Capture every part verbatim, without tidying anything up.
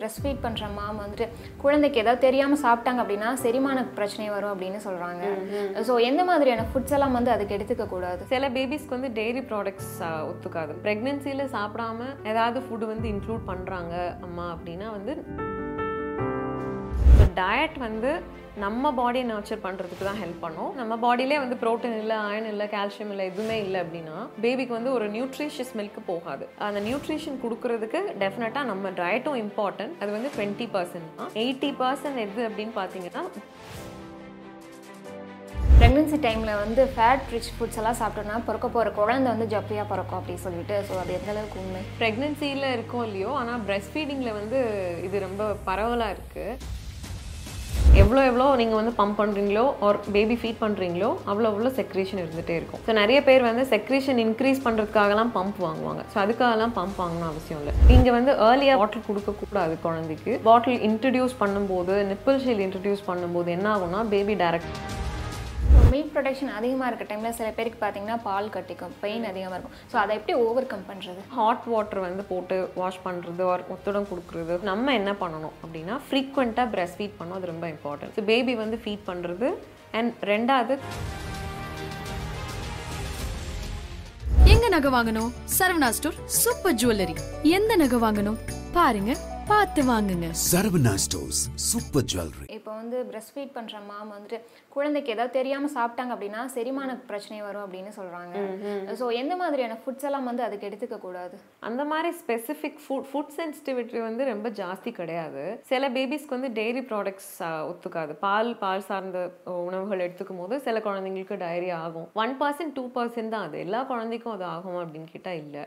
Breast feet பண்ணுற மாம் வந்துட்டு குழந்தைக்கு ஏதாவது தெரியாமல் சாப்பிட்டாங்க அப்படின்னா செரிமான பிரச்சனை வரும் அப்படின்னு சொல்கிறாங்க. ஸோ எந்த மாதிரியான ஃபுட்ஸ் எல்லாம் வந்து அதுக்கு எடுத்துக்கக்கூடாது? சில பேபிஸ்க்கு வந்து டெய்ரி ப்ராடக்ட்ஸ் ஒத்துக்காது. ப்ரெக்னென்சியில் சாப்பிடாம ஏதாவது ஃபுட் வந்து இன்க்ளூட் பண்ணுறாங்க அம்மா அப்படின்னா வந்து டயட் வந்து நம்ம பாடியை நர்ச்சர் பண்ணுறதுக்கு தான் ஹெல்ப் பண்ணும். நம்ம பாடியிலே வந்து ப்ரோட்டீன் இல்லை, அயன் இல்லை, கால்சியம் இல்லை, எதுவுமே இல்லை அப்படின்னா பேபிக்கு வந்து ஒரு நியூட்ரிஷியஸ் மில்க்கு போகாது. அந்த நியூட்ரிஷன் கொடுக்குறதுக்கு டெஃபினட்டாக நம்ம டயட்டும் இம்பார்ட்டன்ட். அது வந்து டுவெண்ட்டி பர்சன்ட் தான். எயிட்டி பர்சன்ட் எது அப்படின்னு பார்த்தீங்கன்னா ப்ரெக்னென்சி டைமில் வந்து ஃபேட் ரிச் ஃபுட்ஸ் எல்லாம் சாப்பிட்டோன்னா பிறக்க போகிற குழந்தை வந்து ஜப்பியாக பிறக்கும் அப்படின்னு சொல்லிட்டு. ஸோ அது எந்த அளவுக்கு உண்மை? ப்ரெக்னென்சியில் இருக்கோ இல்லையோ, ஆனால் பிரெஸ்ட் ஃபீடிங்கில் வந்து இது ரொம்ப பரவலாக இருக்குது. எவ்வளோ எவ்வளோ நீங்கள் வந்து பம்ப் பண்ணுறீங்களோ ஆர் பேபி ஃபீட் பண்ணுறீங்களோ அவ்வளோ அவ்வளோ செக்ரேஷன் இருந்துகிட்டே இருக்கும். ஸோ நிறைய பேர் வந்து செக்ரேஷன் இன்க்ரீஸ் பண்ணுறதுக்காகலாம் பம்ப் வாங்குவாங்க. ஸோ அதுக்காகலாம் பம்ப் வாங்கணும் அவசியம் இல்லை. நீங்கள் வந்து ஏர்லியாக பாட்டில் கொடுக்கக்கூடாது குழந்தைக்கு. பாட்டில் இன்ட்ரடியூஸ் பண்ணும்போது, நிப்பிள் ஷீல் இன்ட்ரடியூஸ் பண்ணும்போது என்ன ஆகும்னா பேபி டைரக்ட் மில்க் ப்ரொடக்ஷன் அதிகமாக இருக்க டைமில் சில பேருக்கு பார்த்தீங்கன்னா பால் கட்டிக்கும், பெயின் அதிகமாக இருக்கும். ஸோ அதை எப்படி ஓவர் கம் பண்ணுறது? ஹாட் வாட்டர் வந்து போட்டு வாஷ் பண்ணுறது ஆர் ஒத்தடம் கொடுக்குறது. நம்ம என்ன பண்ணணும் அப்படின்னா ஃப்ரீக்வெண்ட்டாக பிரெஸ்ட் ஃபீட் பண்ணணும். அது ரொம்ப இம்பார்ட்டன்ட். ஸோ பேபி வந்து ஃபீட் பண்ணுறது. அண்ட் ரெண்டாவது, எங்கே நகை வாங்கணும்? Saravana store super jewellery. எந்த நகை வாங்கணும் பாருங்க, பார்த்து வாங்குங்க. Saravana stores super jewellery. இப்போ வந்து பிரெஸ்ட் ஃபீட் பண்ணுற மாம் வந்துட்டு குழந்தைக்கு ஏதாவது தெரியாமல் சாப்பிட்டாங்க அப்படின்னா செரிமான பிரச்சனை வரும் அப்படின்னு சொல்கிறாங்க. ஸோ எந்த மாதிரியான ஃபுட்ஸ் எல்லாம் வந்து அதுக்கு எடுத்துக்கக்கூடாது? அந்த மாதிரி ஸ்பெசிஃபிக் ஃபுட் ஃபுட் சென்சிட்டிவிட்டி வந்து ரொம்ப ஜாஸ்தி கிடையாது. சில பேபிஸ்க்கு வந்து டெய்ரி ப்ராடக்ட்ஸ் ஒத்துக்காது. பால் பால் சார்ந்த உணவுகள் எடுத்துக்கும் போது சில குழந்தைங்களுக்கு டயரி ஆகும். ஒன் பர்சன்ட் டூ பர்சன்ட் தான் அது. எல்லா குழந்தைக்கும் அது ஆகும் அப்படின்னு கேட்டால் இல்லை.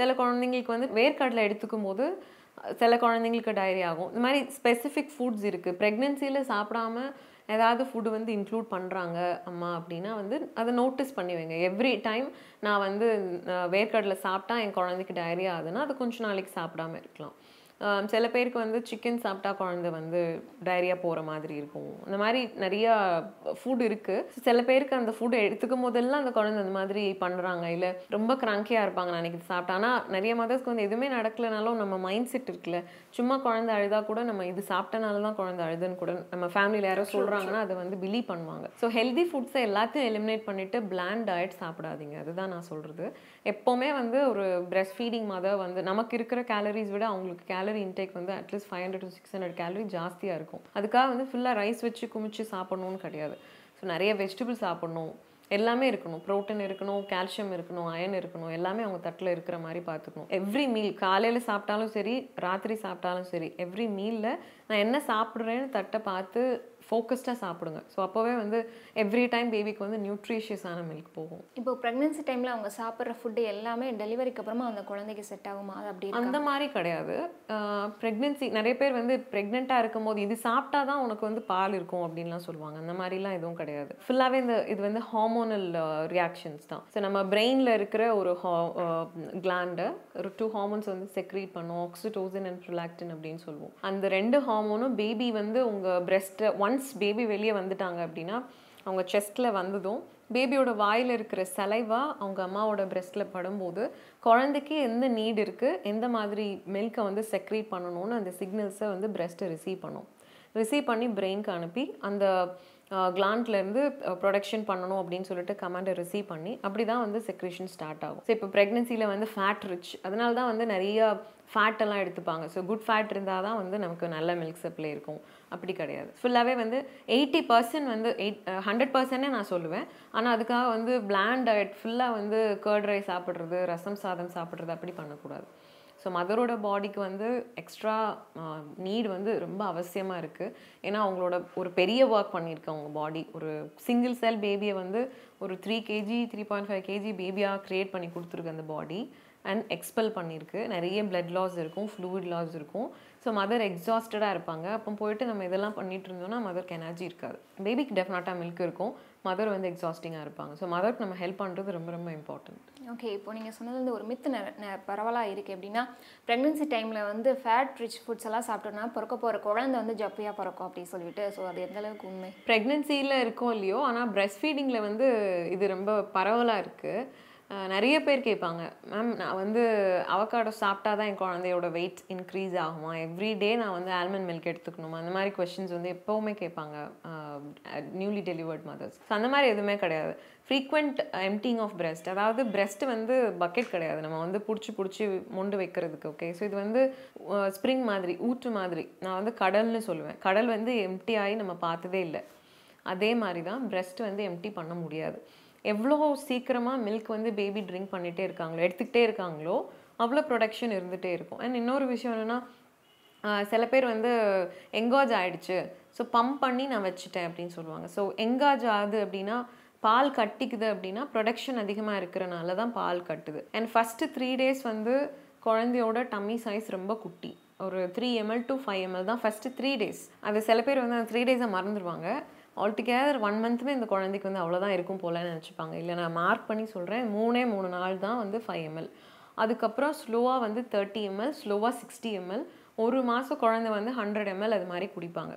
சில குழந்தைங்களுக்கு வந்து வேர்க்கடலை எடுத்துக்கும் போது சில குழந்தைங்களுக்கு டயரி ஆகும். இந்த மாதிரி ஸ்பெசிஃபிக் ஃபுட்ஸ் இருக்குது. ப்ரெக்னென்சியில் சாப்பிடாமல் ஏதாவது ஃபுட் வந்து இன்க்ளூட் பண்ணுறாங்க அம்மா அப்படின்னா வந்து அதை நோட்டீஸ் பண்ணுவீங்க. எவ்ரி டைம் நான் வந்து வேர்க்கடலை சாப்பிட்டா என் குழந்தைக்கு டயரி ஆகுதுன்னா அது கொஞ்சம் நாளைக்கு சாப்பிடாமல் இருக்கலாம். சில பேருக்கு வந்து சிக்கன் சாப்பிட்டா குழந்தை வந்து டயரியா போகிற மாதிரி இருக்கும். இந்த மாதிரி நிறையா ஃபுட் இருக்குது. சில பேருக்கு அந்த ஃபுட் எடுத்துக்கும் போதெல்லாம் அந்த குழந்தை அந்த மாதிரி பண்ணுறாங்க. இல்லை ரொம்ப கிராங்கியாக இருப்பாங்க நான் இது சாப்பிட்டா. ஆனால் நிறைய மதர்ஸ்க்கு வந்து எதுவுமே நடக்கலைனாலும் நம்ம மைண்ட் செட் இருக்குல்ல, சும்மா குழந்தை அழுதா கூட நம்ம இது சாப்பிட்டனால தான் குழந்தை அழுதுன்னு கூட நம்ம ஃபேமிலியில் யாரோ சொல்கிறாங்கன்னா அதை வந்து பிலீவ் பண்ணுவாங்க. ஸோ ஹெல்தி ஃபுட்ஸை எல்லாத்தையும் எலிமினேட் பண்ணிவிட்டு பிளாண்ட் டயட் சாப்பிடாதீங்க. அதுதான் நான் சொல்கிறது. எப்போவுமே வந்து ஒரு பிரெஸ்ட் ஃபீடிங் மதர் வந்து நமக்கு இருக்கிற கேலரிஸ் விட அவங்களுக்கு கேலரி இன்டேக் வந்து at least five hundred to six hundred calorie ஜாஸ்தியாக இருக்கும். அதுக்காக வந்து ஃபுல்லாக ரைஸ் வச்சு குமிச்சு சாப்பிடணும்னு கிடையாது. ஸோ நிறைய வெஜிடபிள் சாப்பிடணும், எல்லாமே இருக்கணும். ப்ரோட்டீன் இருக்கணும், கால்சியம் இருக்கணும், அயன் இருக்கணும், எல்லாமே அவங்க தட்டில் இருக்கிற மாதிரி பார்த்துக்கணும். எவ்ரி மீல் காலையில் சாப்பிட்டாலும் சரி, ராத்திரி சாப்பிட்டாலும் சரி, எவ்ரி மீலில் நான் என்ன சாப்பிட்றேன்னு தட்டை பார்த்து ஃபோக்கஸ்டாக சாப்பிடுங்க. ஸோ அப்போவே வந்து எவ்ரி டைம் பேபிக்கு வந்து நியூட்ரிஷியஸான மில்க் போகும். இப்போ ப்ரெக்னென்சி டைமில் அவங்க சாப்பிட்ற ஃபுட்டு எல்லாமே டெலிவரிக்கு அப்புறமா அந்த குழந்தைக்கு செட் ஆகுமா? அது அப்படி அந்த மாதிரி கிடையாது. ப்ரெக்னென்சி நிறைய பேர் வந்து ப்ரெக்னெண்ட்டாக இருக்கும் போது இது சாப்பிட்டா தான் உனக்கு வந்து பால் இருக்கும் அப்படின்லாம் சொல்லுவாங்க. அந்த மாதிரிலாம் எதுவும் கிடையாது. ஃபுல்லாகவே இந்த இது வந்து ஹார்மோனல் ரியாக்ஷன்ஸ் தான். ஸோ நம்ம பிரெயினில் இருக்கிற ஒரு ஹா கிளாண்டை ஒரு டூ ஹார்மோன்ஸ் வந்து செக்ரீட் பண்ணும். ஆக்சிடோசின் அண்ட் ப்ரொலாக்டின் அப்படின்னு சொல்லுவோம். அந்த ரெண்டு ஹார்மோனும் பேபி வந்து உங்கள் பிரெஸ்ட்டை ஒன்ஸ் பேபி வெளியே வந்துட்டாங்க அப்படின்னா அவங்க செஸ்ட்டில் வந்ததும் பேபியோட வாயில் இருக்கிற சலைவா அவங்க அம்மாவோட பிரெஸ்ட்டில் படும்போது குழந்தைக்கு எந்த நீட் இருக்குது, எந்த மாதிரி மில்கை வந்து செக்ரீட் பண்ணணும்னு அந்த சிக்னல்ஸை வந்து பிரெஸ்ட்டை ரிசீவ் பண்ணும். ரிசீவ் பண்ணி பிரெயினுக்கு அனுப்பி அந்த கிளாண்ட்லேருந்து ப்ரொடக்ஷன் பண்ணணும் அப்படின்னு சொல்லிட்டு கமாண்டை ரிசீவ் பண்ணி அப்படி தான் வந்து செக்ரேஷன் ஸ்டார்ட் ஆகும். ஸோ இப்போ ப்ரெக்னென்சியில் வந்து ஃபேட் ரிச், அதனால தான் வந்து நிறையா ஃபேட்டெல்லாம் எடுத்துப்பாங்க. ஸோ குட் ஃபேட் இருந்தால் தான் வந்து நமக்கு நல்ல மில்க் சப்ளை இருக்கும். அப்படி கிடையாது. ஃபுல்லாகவே வந்து எயிட்டி பர்சன்ட் வந்து எயிட் ஹண்ட்ரட் பர்சன்டே நான் சொல்லுவேன். ஆனால் அதுக்காக வந்து பிளாண்ட் டயட் ஃபுல்லாக வந்து கர்ட் ரைஸ் சாப்பிட்றது, ரசம் சாதம் சாப்பிட்றது அப்படி பண்ணக்கூடாது. ஸோ மதரோட பாடிக்கு வந்து எக்ஸ்ட்ரா நீட் வந்து ரொம்ப அவசியமாக இருக்குது. ஏன்னா அவங்களோட ஒரு பெரிய ஒர்க் பண்ணியிருக்காங்க. அவங்க பாடி ஒரு சிங்கிள் செல் பேபியை வந்து ஒரு three KG three point five KG பேபியாக க்ரியேட் பண்ணி கொடுத்துருக்கு அந்த பாடி. அண்ட் எக்ஸ்பெல் பண்ணியிருக்கு. நிறைய பிளட் லாஸ் இருக்கும், ஃப்ளூயிட் லாஸ் இருக்கும். ஸோ மதர் எக்ஸாஸ்டடாக இருப்பாங்க. அப்போ போயிட்டு நம்ம இதெல்லாம் பண்ணிட்டு இருந்தோம்னா மதருக்கு எனர்ஜி இருக்காது. பேபிக்கு டெஃபினட்டாக மில்க் இருக்கும், மதர் வந்து எக்ஸாஸ்டிங்காக இருப்பாங்க. ஸோ மதருக்கு நம்ம ஹெல்ப் பண்ணுறது ரொம்ப ரொம்ப இம்பார்ட்டன்ட். ஓகே, இப்போ நீங்கள் சொன்னது வந்து ஒரு மித்து பரவலாக இருக்குது. எப்படின்னா ப்ரெக்னென்சி டைமில் வந்து ஃபேட் ரிச் ஃபுட்ஸ் எல்லாம் சாப்பிட்டோன்னா பிறக்க போகிற குழந்தை வந்து ஜப்பியாக பிறக்கும் அப்படின்னு சொல்லிட்டு. ஸோ அது எந்த அளவுக்கு உண்மை? ப்ரெக்னென்சியில் இருக்கோ இல்லையோ, ஆனால் பிரெஸ்ட் ஃபீடிங்கில் வந்து இது ரொம்ப பரவலாக இருக்குது. நிறைய பேர் கேட்பாங்க, மேம் நான் வந்து அவகாடோ சாப்பிட்டா தான் என் குழந்தையோட வெயிட் இன்க்ரீஸ் ஆகுமா, எவ்ரிடே நான் வந்து ஆல்மண்ட் மில்க் எடுத்துக்கணுமா, அந்த மாதிரி கொஷின்ஸ் வந்து எப்போவுமே கேட்பாங்க நியூலி டெலிவர்ட் மதர்ஸ். ஸோ அந்த மாதிரி எதுவுமே கிடையாது. ஃப்ரீக்வெண்ட் எம்டிங் ஆஃப் பிரெஸ்ட், அதாவது பிரெஸ்ட் வந்து பக்கெட் கிடையாது, நம்ம வந்து பிடிச்சி பிடிச்சி மொண்டு வைக்கிறதுக்கு. ஓகே, ஸோ இது வந்து ஸ்ப்ரிங் மாதிரி, ஊற்று மாதிரி, நான் வந்து கடல்னு சொல்லுவேன். கடல் வந்து எம்டி ஆகி நம்ம பார்த்ததே இல்லை. அதே மாதிரி தான் பிரெஸ்ட் வந்து எம்டி பண்ண முடியாது. எவ்வளோ சீக்கிரமாக மில்க் வந்து பேபி ட்ரிங்க் பண்ணிகிட்டே இருக்காங்களோ, எடுத்துக்கிட்டே இருக்காங்களோ, அவ்வளோ ப்ரொடக்ஷன் இருந்துகிட்டே இருக்கும். அண்ட் இன்னொரு விஷயம் என்னென்னா, சில பேர் வந்து எங்காஜ் ஆகிடுச்சு, ஸோ பம்ப் பண்ணி நான் வச்சுட்டேன் அப்படின்னு சொல்லுவாங்க. ஸோ எங்காஜ் ஆகுது அப்படின்னா, பால் கட்டிக்குது அப்படின்னா ப்ரொடக்ஷன் அதிகமாக இருக்கிறனால தான் பால் கட்டுது. அண்ட் ஃபஸ்ட்டு த்ரீ டேஸ் வந்து குழந்தையோட டம்மி சைஸ் ரொம்ப குட்டி, ஒரு three ML to five ML தான் ஃபஸ்ட்டு த்ரீ டேஸ். அது சில பேர் வந்து அந்த த்ரீ டேஸை மறந்துடுவாங்க. ஆல்டுகேதர் ஒன் மந்த்துமே இந்த குழந்தைக்கு வந்து அவ்வளோதான் இருக்கும் போலன்னு நினச்சிப்பாங்க. இல்லை, நான் மார்க் பண்ணி சொல்கிறேன், மூணே மூணு நாள் தான் வந்து ஃபைவ் எம்எல். அதுக்கப்புறம் ஸ்லோவாக வந்து தேர்ட்டி எம்எல், ஸ்லோவாக சிக்ஸ்டி எம்எல், ஒரு மாதம் குழந்தை வந்து ஹண்ட்ரட் எம்எல், அது மாதிரி குடிப்பாங்க.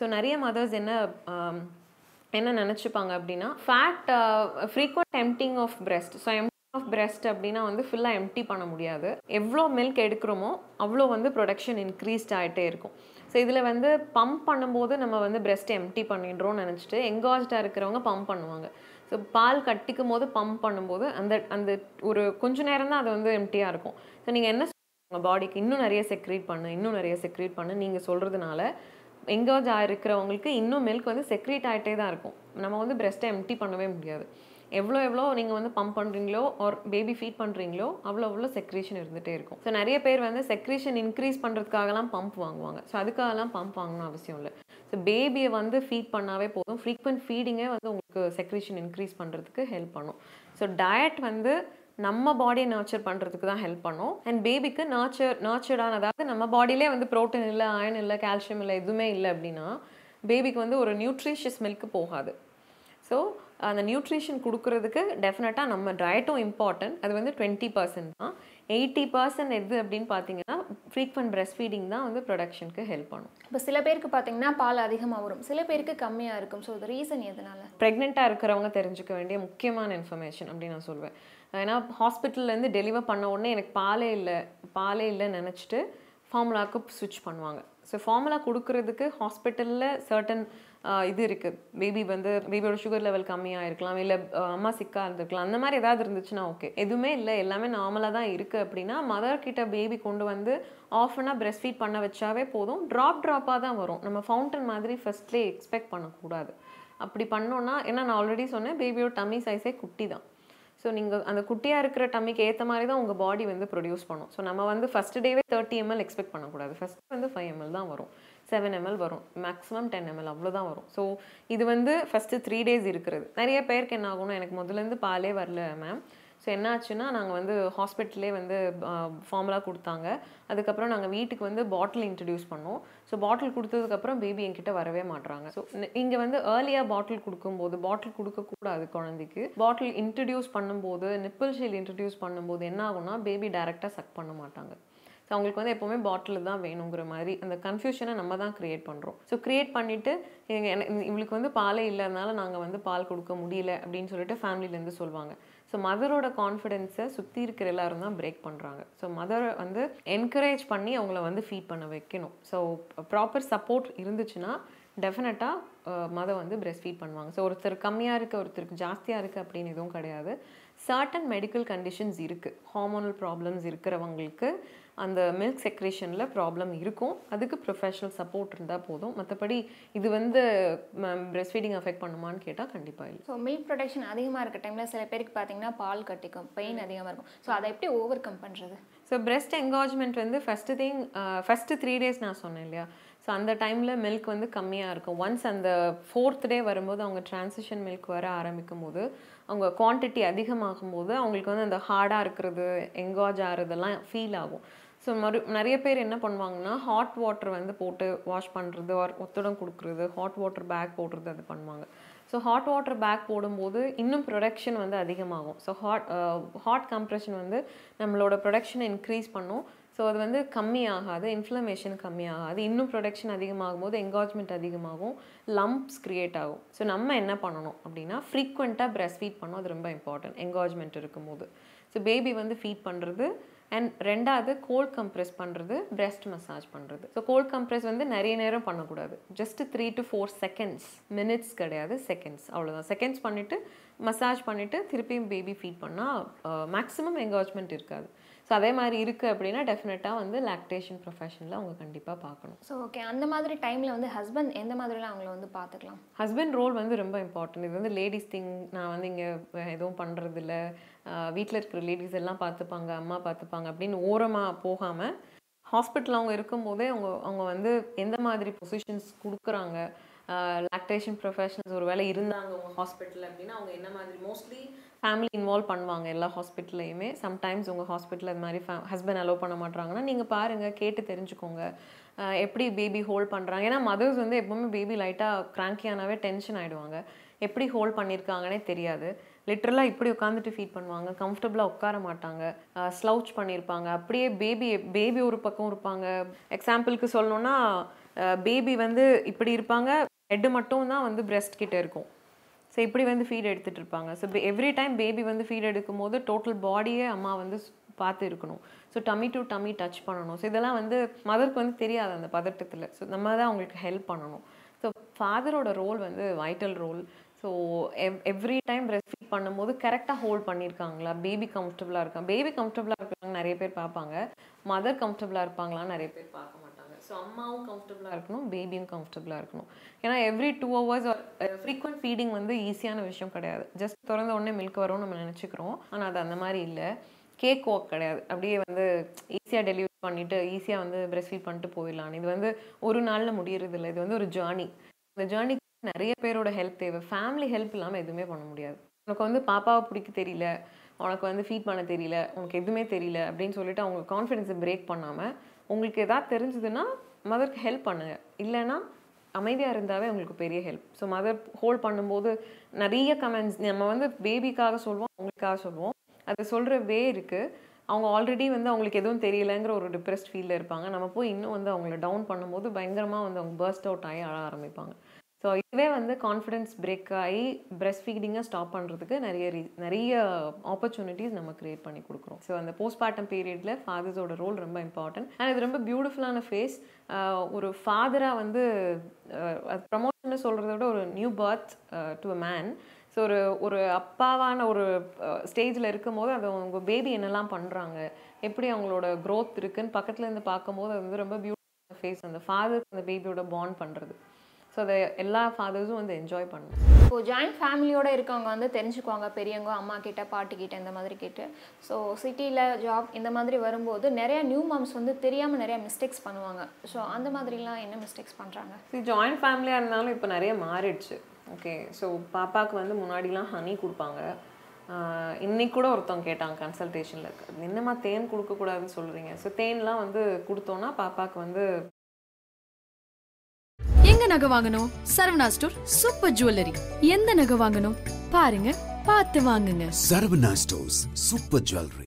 ஸோ நிறைய மதர்ஸ் என்ன என்ன நினச்சிப்பாங்க அப்படின்னா, fat frequent emptying of breast. So emptying of breast அப்படின்னா வந்து ஃபுல்லாக எம்டி பண்ண முடியாது. எவ்வளோ மில்க் எடுக்கிறோமோ அவ்வளோ வந்து ப்ரொடக்ஷன் இன்க்ரீஸ்ட் ஆகிட்டே இருக்கும். ஸோ இதில் வந்து பம்ப் பண்ணும்போது நம்ம வந்து பிரெஸ்ட்டை எம்டி பண்ணிடுறோம்னு நினச்சிட்டு எங்காஜ்டாக இருக்கிறவங்க பம்ப் பண்ணுவாங்க. ஸோ பால் கட்டிக்கும் போது பம்ப் பண்ணும்போது அந்த அந்த ஒரு கொஞ்சம் நேரம் தான் அது வந்து எம்டியாக இருக்கும். ஸோ நீங்கள் என்ன சொல்லுங்கள், பாடிக்கு இன்னும் நிறைய செக்ரீட் பண்ணு, இன்னும் நிறைய செக்ரீட் பண்ணு நீங்கள் சொல்கிறதுனால எங்காஜ் ஆகிருக்கிறவங்களுக்கு இன்னும் மில்க் வந்து செக்ரீட் ஆகிட்டே தான் இருக்கும். நம்ம வந்து பிரெஸ்ட்டை எம்டி பண்ணவே முடியாது. எவ்வளோ எவ்வளோ நீங்கள் வந்து பம்ப் பண்ணுறீங்களோ ஆர் பேபி ஃபீட் பண்ணுறீங்களோ அவ்வளோ அவ்வளோ செக்ரீஷன் இருந்துகிட்டே இருக்கும். ஸோ நிறைய பேர் வந்து செக்ரீஷன் இன்க்ரீஸ் பண்ணுறதுக்காகலாம் பம்ப் வாங்குவாங்க. ஸோ அதுக்காகலாம் பம்ப் வாங்கணும் அவசியம் இல்லை. ஸோ பேபியை வந்து ஃபீட் பண்ணாவே போதும். ஃப்ரீக்வெண்ட் ஃபீடிங்கே வந்து உங்களுக்கு செக்ரீஷன் இன்க்ரீஸ் பண்ணுறதுக்கு ஹெல்ப் பண்ணும். ஸோ டயட் வந்து நம்ம பாடியை நர்ச்சர் பண்ணுறதுக்கு தான் ஹெல்ப் பண்ணும். அண்ட் பேபிக்கு நர்ச்சர் நர்ச்சர்டான, அதாவது நம்ம பாடியிலே வந்து ப்ரோட்டீன் இல்லை, அயன் இல்லை, கால்சியம் இல்லை, எதுவுமே இல்லை அப்படின்னா பேபிக்கு வந்து ஒரு நியூட்ரிஷியஸ் மில்க்கு போகாது. ஸோ அந்த நியூட்ரிஷன் கொடுக்குறதுக்கு டெஃபினட்டாக நம்ம டயட்டும் இம்பார்ட்டன்ட். அது வந்து டுவெண்ட்டி பர்சன்ட் தான். எயிட்டி பர்சன்ட் எது அப்படின்னு பார்த்தீங்கன்னா ஃப்ரீக்வெண்ட் பிரெஸ்ட் ஃபீடிங் தான் வந்து ப்ரொடக்ஷனுக்கு ஹெல்ப் பண்ணும். இப்போ சில பேருக்கு பார்த்தீங்கன்னா பால் அதிகமாக வரும், சில பேருக்கு கம்மியாக இருக்கும். ஸோ அது ரீசன் எதனால்? ப்ரெக்னெண்ட்டாக இருக்கிறவங்க தெரிஞ்சுக்க வேண்டிய முக்கியமான இன்ஃபர்மேஷன் அப்படின்னு நான் சொல்வேன். ஏன்னா ஹாஸ்பிட்டல்லேருந்து டெலிவர் பண்ண உடனே எனக்கு பாலே இல்லை பாலே இல்லைன்னு நினச்சிட்டு ஃபார்முலாவுக்கு ஸ்விட்ச் பண்ணுவாங்க. ஸோ ஃபார்முலா கொடுக்குறதுக்கு ஹாஸ்பிட்டலில் சர்டன் இது இருக்குது. பேபி வந்து பேபியோட சுகர் லெவல் கம்மியாக இருக்கலாம், இல்லை அம்மா சிக்காக இருந்திருக்கலாம், அந்த மாதிரி ஏதாவது இருந்துச்சுன்னா ஓகே. எதுவுமே இல்லை, எல்லாமே நார்மலாக தான் இருக்குது அப்படின்னா மதர்கிட்ட பேபி கொண்டு வந்து ஆஃபனாக பிரெஸ்ட் ஃபீட் பண்ண வச்சாவே போதும். ட்ராப் ட்ராப்பாக தான் வரும். நம்ம ஃபவுண்டன் மாதிரி ஃபஸ்ட்லேயே எக்ஸ்பெக்ட் பண்ணக்கூடாது. அப்படி பண்ணோன்னா, ஏன்னா நான் ஆல்ரெடி சொன்னேன் பேபியோட டம்மி சைஸே குட்டி தான். ஸோ நீங்கள் அந்த குட்டியாக இருக்கிற டம்மிக்கு ஏற்ற மாதிரி தான் உங்கள் பாடி வந்து ப்ரொடியூஸ் பண்ணும். ஸோ நம்ம வந்து ஃபஸ்ட் டேவே தேர்ட்டி எம்எல் எக்ஸ்பெக்ட் பண்ணக்கூடாது. ஃபஸ்ட் வந்து ஃபைவ் எம்எல் தான் வரும், செவன் எம்எல் வரும், மேக்ஸிமம் டென் எம்எல் அவ்வளோதான் வரும். ஸோ இது வந்து ஃபஸ்ட்டு த்ரீ டேஸ் இருக்கிறது. நிறைய பேருக்கு என்ன ஆகணும், எனக்கு முதலேருந்து பாலே வரல மேம், ஸோ என்ன ஆச்சுன்னா நாங்கள் வந்து ஹாஸ்பிட்டல்லே வந்து ஃபார்முலா கொடுத்தாங்க, அதுக்கப்புறம் நாங்கள் வீட்டுக்கு வந்து பாட்டில் இன்ட்ரடியூஸ் பண்ணோம். ஸோ பாட்டில் கொடுத்ததுக்கப்புறம் பேபி என்கிட்ட வரவே மாட்டுறாங்க. ஸோ இங்கே வந்து ஏர்லியாக பாட்டில் கொடுக்கும்போது, பாட்டில் கொடுக்கக்கூடாது குழந்தைக்கு. பாட்டில் இன்ட்ரடியூஸ் பண்ணும்போது, நிப்பிள் ஷீல் இன்ட்ரடியூஸ் பண்ணும்போது என்ன ஆகும்னா பேபி டைரெக்டாக சக் பண்ண மாட்டாங்க. ஸோ அவங்களுக்கு வந்து எப்போவுமே பாட்டில் தான் வேணுங்கிற மாதிரி அந்த கன்ஃபியூஷனை நம்ம தான் க்ரியேட் பண்ணுறோம். ஸோ க்ரியேட் பண்ணிவிட்டு இவங்களுக்கு வந்து பாலே இல்லாதனால நாங்கள் வந்து பால் கொடுக்க முடியல அப்படின்னு சொல்லிட்டு ஃபேமிலியிலேருந்து சொல்லுவாங்க. ஸோ மதரோட கான்ஃபிடென்ஸை சுற்றி இருக்கிற எல்லாரும் தான் பிரேக் பண்ணுறாங்க. ஸோ மதரை வந்து என்கரேஜ் பண்ணி அவங்கள வந்து ஃபீட் பண்ண வைக்கணும். ஸோ ப்ராப்பர் சப்போர்ட் இருந்துச்சுன்னா டெஃபினட்டாக மதர் வந்து பிரெஸ்ட் ஃபீட் பண்ணுவாங்க. ஸோ ஒருத்தர் கம்மியாக இருக்குது, ஒருத்தருக்கு ஜாஸ்தியாக இருக்குது அப்படின்னு எதுவும் கிடையாது. சர்டன் மெடிக்கல் கண்டிஷன்ஸ் இருக்குது, ஹார்மோனல் ப்ராப்ளம்ஸ் இருக்கிறவங்களுக்கு அந்த மில்க் செக்ரேஷனில் ப்ராப்ளம் இருக்கும். அதுக்கு ப்ரொஃபஷனல் சப்போர்ட் இருந்தால் போதும். மற்றபடி இது வந்து பிரெஸ்ட் ஃபீடிங் அஃபெக்ட் பண்ணுமான்னு கேட்டால் கண்டிப்பாக இல்லை. ஸோ மில்க் ப்ரொடக்ஷன் அதிகமாக இருக்க டைமில் சில பேருக்கு பார்த்தீங்கன்னா பால் கட்டிக்கும், பெயின் அதிகமாக இருக்கும். ஸோ அதை எப்படி ஓவர் கம் பண்ணுறது? ஸோ பிரெஸ்ட் என்காஜ்மெண்ட் வந்து first thing first three days நான் சொன்னேன் இல்லையா, ஸோ அந்த டைமில் மில்க் வந்து கம்மியாக இருக்கும். ஒன்ஸ் அந்த ஃபோர்த் டே வரும்போது அவங்க டிரான்சிஷன் மில்க் வர ஆரம்பிக்கும் போது, அவங்க குவான்டிட்டி அதிகமாகும் போது அவங்களுக்கு வந்து அந்த ஹார்டாக இருக்கிறது, எங்காஜ் ஆகிறதெல்லாம் ஃபீல் ஆகும். ஸோ மறு நிறைய பேர் என்ன பண்ணுவாங்கன்னா ஹாட் வாட்டர் வந்து போட்டு வாஷ் பண்ணுறது, ஒரு ஒத்தடம் கொடுக்குறது, ஹாட் வாட்டர் பேக் போடுறது, அது பண்ணுவாங்க. ஸோ ஹாட் வாட்டர் பேக் போடும்போது இன்னும் ப்ரொடக்ஷன் வந்து அதிகமாகும். ஸோ ஹாட் ஹாட் கம்ப்ரெஷன் வந்து நம்மளோட ப்ரொடக்ஷனை இன்க்ரீஸ் பண்ணும். ஸோ ஸோ அது வந்து கம்மியாகாது, இன்ஃப்ளமேஷன் கம்மியாகாது. இன்னும் ப்ரொடக்ஷன் அதிகமாகும் போது என்கார்ஜ்மெண்ட் அதிகமாகும், லம்ப்ஸ் க்ரியேட் ஆகும். ஸோ நம்ம என்ன பண்ணணும் அப்படின்னா ஃப்ரீக்வெண்ட்டாக ப்ரெஸ்ட் ஃபீட் பண்ணோம், அது ரொம்ப இம்பார்ட்டன்ட் என்கார்ஜ்மெண்ட் இருக்கும்போது. ஸோ பேபி வந்து ஃபீட் பண்ணுறது, அண்ட் ரெண்டாவது கோல்ட் கம்ப்ரெஸ் பண்ணுறது, பிரெஸ்ட் மசாஜ் பண்ணுறது. ஸோ கோல்ட் கம்ப்ரெஸ் வந்து நிறைய நேரம் பண்ணக்கூடாது, just three to four seconds, minutes கிடையாது, செகண்ட்ஸ், அவ்வளோதான். செகண்ட்ஸ் பண்ணிவிட்டு மசாஜ் பண்ணிவிட்டு திருப்பியும் பேபி ஃபீட் பண்ணால் மேக்ஸிமம் என்கார்ஜ்மெண்ட் இருக்காது. ஸோ அதே மாதிரி இருக்குது அப்படின்னா டெஃபினட்டாக வந்து லாக்டேஷன் ப்ரொஃபஷனில் அவங்க கண்டிப்பாக பார்க்கணும். ஸோ ஓகே, அந்த மாதிரி டைமில் வந்து ஹஸ்பண்ட் எந்த மாதிரிலாம் அவங்கள வந்து பார்த்துக்கலாம்? ஹஸ்பண்ட் ரோல் வந்து ரொம்ப இம்பார்ட்டன்ட். இது வந்து லேடிஸ் திங், நான் வந்து இங்கே எதுவும் பண்ணுறதில்ல, வீட்டில் இருக்கிற லேடிஸ் எல்லாம் பார்த்துப்பாங்க, அம்மா பார்த்துப்பாங்க அப்படின்னு ஓரமாக போகாமல், ஹாஸ்பிட்டல் அவங்க இருக்கும்போதே அவங்க அவங்க வந்து எந்த மாதிரி பொசிஷன்ஸ் கொடுக்குறாங்க, லாக்டேஷன் ப்ரொஃபஷனல்ஸ் ஒரு வேளை இருந்தாங்க அவங்க ஹாஸ்பிட்டலில் அப்படின்னா அவங்க என்ன மாதிரி, மோஸ்ட்லி ஃபேமிலி இன்வால்வ் பண்ணுவாங்க எல்லா ஹாஸ்பிட்டல்லையுமே. சம்டைம்ஸ் உங்கள் ஹாஸ்பிட்டலில் அது மாதிரி ஃபே ஹஸ்பண்ட் அலோவ் பண்ண மாட்டாங்கன்னா நீங்கள் பாருங்கள், கேட்டு தெரிஞ்சுக்கோங்க எப்படி பேபி ஹோல்ட் பண்ணுறாங்க. ஏன்னா மதர்ஸ் வந்து எப்போவுமே பேபி லைட்டாக கிராங்கியானாவே டென்ஷன் ஆகிடுவாங்க, எப்படி ஹோல்ட் பண்ணியிருக்காங்கன்னே தெரியாது. லிட்ரலாக இப்படி உட்காந்துட்டு ஃபீட் பண்ணுவாங்க, கம்ஃபர்டபுளாக உட்கார மாட்டாங்க, ஸ்லவுச் பண்ணியிருப்பாங்க, அப்படியே பேபி பேபி ஒரு பக்கம் இருப்பாங்க. எக்ஸாம்பிளுக்கு சொல்லணுன்னா பேபி வந்து இப்படி இருப்பாங்க, ஹெட்டு மட்டும் தான் வந்து பிரெஸ்ட் கிட்டே இருக்கும். ஸோ இப்படி வந்து ஃபீட் எடுத்துகிட்டு இருப்பாங்க. ஸோ எவ்ரி டைம் பேபி வந்து ஃபீட் எடுக்கும் போது டோட்டல் பாடியே அம்மா வந்து பார்த்து இருக்கணும். So tummy to tummy touch பண்ணணும். ஸோ இதெல்லாம் வந்து மதருக்கு வந்து தெரியாது அந்த பதட்டத்தில். ஸோ நம்ம தான் அவங்களுக்கு ஹெல்ப் பண்ணணும். ஸோ ஃபாதரோட ரோல் வந்து வைட்டல் ரோல். ஸோ எவ் எவ்ரி டைம் பிரெஸ்ட் ஃபீட் பண்ணும்போது கரெக்டாக ஹோல்ட் பண்ணியிருக்காங்களா, பேபி கம்ஃபர்டபுளாக இருக்காங்க, பேபி கம்ஃபர்டபுளாக இருக்காங்க நிறைய பேர் பார்ப்பாங்க, மதர் கம்ஃபர்டபுளாக இருப்பாங்களான்னு நிறைய பேர் பார்க்க மாட்டாங்க. ஸோ அம்மாவும் கம்ஃபர்டபுளாக இருக்கணும், பேபியும் கம்ஃபர்டபுளாக இருக்கணும். ஏன்னா every two hours frequent feeding வந்து ஈஸியான விஷயம் கிடையாது. ஜஸ்ட் திறந்த உடனே மில்க் வரும்னு நம்ம நினச்சிக்கிறோம், ஆனால் அது அந்த மாதிரி இல்லை. கேக் வாக் கிடையாது, அப்படியே வந்து ஈஸியாக டெலிவரி பண்ணிவிட்டு ஈஸியாக வந்து பிரெஸ்ட் ஃபீட் பண்ணிட்டு போயிடலான்னு இது வந்து ஒரு நாளில் முடியறது இல்லை. இது வந்து ஒரு ஜேர்னி. இந்த ஜேர்னிக்கு நிறைய பேரோட ஹெல்ப் தேவை. ஃபேமிலி ஹெல்ப் இல்லாமல் எதுவுமே பண்ண முடியாது. உனக்கு வந்து பாப்பாவை பிடிக்க தெரியல, உனக்கு வந்து ஃபீட் பண்ண தெரியல, உனக்கு எதுவுமே தெரியல அப்படின்னு சொல்லிட்டு அவங்க கான்ஃபிடென்ஸை பிரேக் பண்ணாமல், உங்களுக்கு எதாவது தெரிஞ்சதுன்னா மதருக்கு ஹெல்ப் பண்ணுங்கள், இல்லைன்னா அமைதியாக இருந்தாவே உங்களுக்கு பெரிய ஹெல்ப். ஸோ மதர் ஹோல்ட் பண்ணும்போது நிறைய கமெண்ட்ஸ் நம்ம வந்து பேபிக்காக சொல்லுவோம், அவங்களுக்காக சொல்லுவோம், அது சொல்கிற வே இருக்குது. அவங்க ஆல்ரெடி வந்து அவங்களுக்கு எதுவும் தெரியலைங்கிற ஒரு டிப்ரெஸ்ட் ஃபீலில் இருப்பாங்க, நம்ம போய் இன்னும் வந்து அவங்கள டவுன் பண்ணும்போது பயங்கரமாக வந்து அவங்க பர்ஸ்ட் அவுட் ஆகி அழ ஆரம்பிப்பாங்க. ஸோ இதுவே வந்து கான்ஃபிடென்ஸ் பிரேக் ஆகி பிரெஸ்ட் ஃபீடிங்கை ஸ்டாப் பண்ணுறதுக்கு நிறைய ரீ நிறைய ஆப்பர்ச்சுனிட்டிஸ் நம்ம க்ரியேட் பண்ணி கொடுக்குறோம். ஸோ அந்த போஸ்ட்மார்ட்டம் பீரியடில் ஃபாதர்ஸோட ரோல் ரொம்ப இம்பார்ட்டன்ட். அண்ட் இது ரொம்ப பியூட்டிஃபுல்லான ஃபேஸ். ஒரு ஃபாதராக வந்து அது ப்ரமோஷன்னு சொல்கிறத விட ஒரு new birth to a man. So ஒரு ஒரு அப்பாவான ஒரு ஸ்டேஜில் இருக்கும்போது அது அவங்க பேபி என்னெல்லாம் பண்ணுறாங்க, எப்படி அவங்களோட க்ரோத் இருக்குதுன்னு பக்கத்துலேருந்து பார்க்கும்போது அது வந்து ரொம்ப பியூட்டிஃபுல்லான ஃபேஸ். அந்த ஃபாதர் அந்த பேபியோட பாண்ட் பண்ணுறது, ஸோ அதை எல்லா ஃபாதர்ஸும் வந்து என்ஜாய் பண்ணும். இப்போது ஜாயிண்ட் ஃபேமிலியோடு இருக்கவங்க வந்து தெரிஞ்சுக்குவாங்க, பெரியவங்க அம்மா கிட்ட பாட்டி கிட்ட இந்த மாதிரி கேட்டு. ஸோ சிட்டியில் ஜாப் இந்த மாதிரி வரும்போது நிறையா நியூ மாம்ஸ் வந்து தெரியாமல் நிறையா மிஸ்டேக்ஸ் பண்ணுவாங்க. ஸோ அந்த மாதிரிலாம் என்ன மிஸ்டேக்ஸ் பண்ணுறாங்க? ஸோ ஜாயிண்ட் ஃபேமிலியாக இருந்தாலும் இப்போ நிறைய மாறிடுச்சு. ஓகே, ஸோ பாப்பாவுக்கு வந்து முன்னாடிலாம் ஹனி கொடுப்பாங்க. இன்றைக்கி கூட ஒருத்தவங்க கேட்டாங்க கன்சல்டேஷனில், என்னம்மா தேன் கொடுக்கக்கூடாதுன்னு சொல்கிறீங்க? ஸோ தேன்லாம் வந்து கொடுத்தோன்னா பாப்பாவுக்கு வந்து நகை வாங்கணும். Saravana store super jewellery. எந்த நகை வாங்கணும் பாருங்க, பார்த்து வாங்குங்க. Saravana stores super jewellery.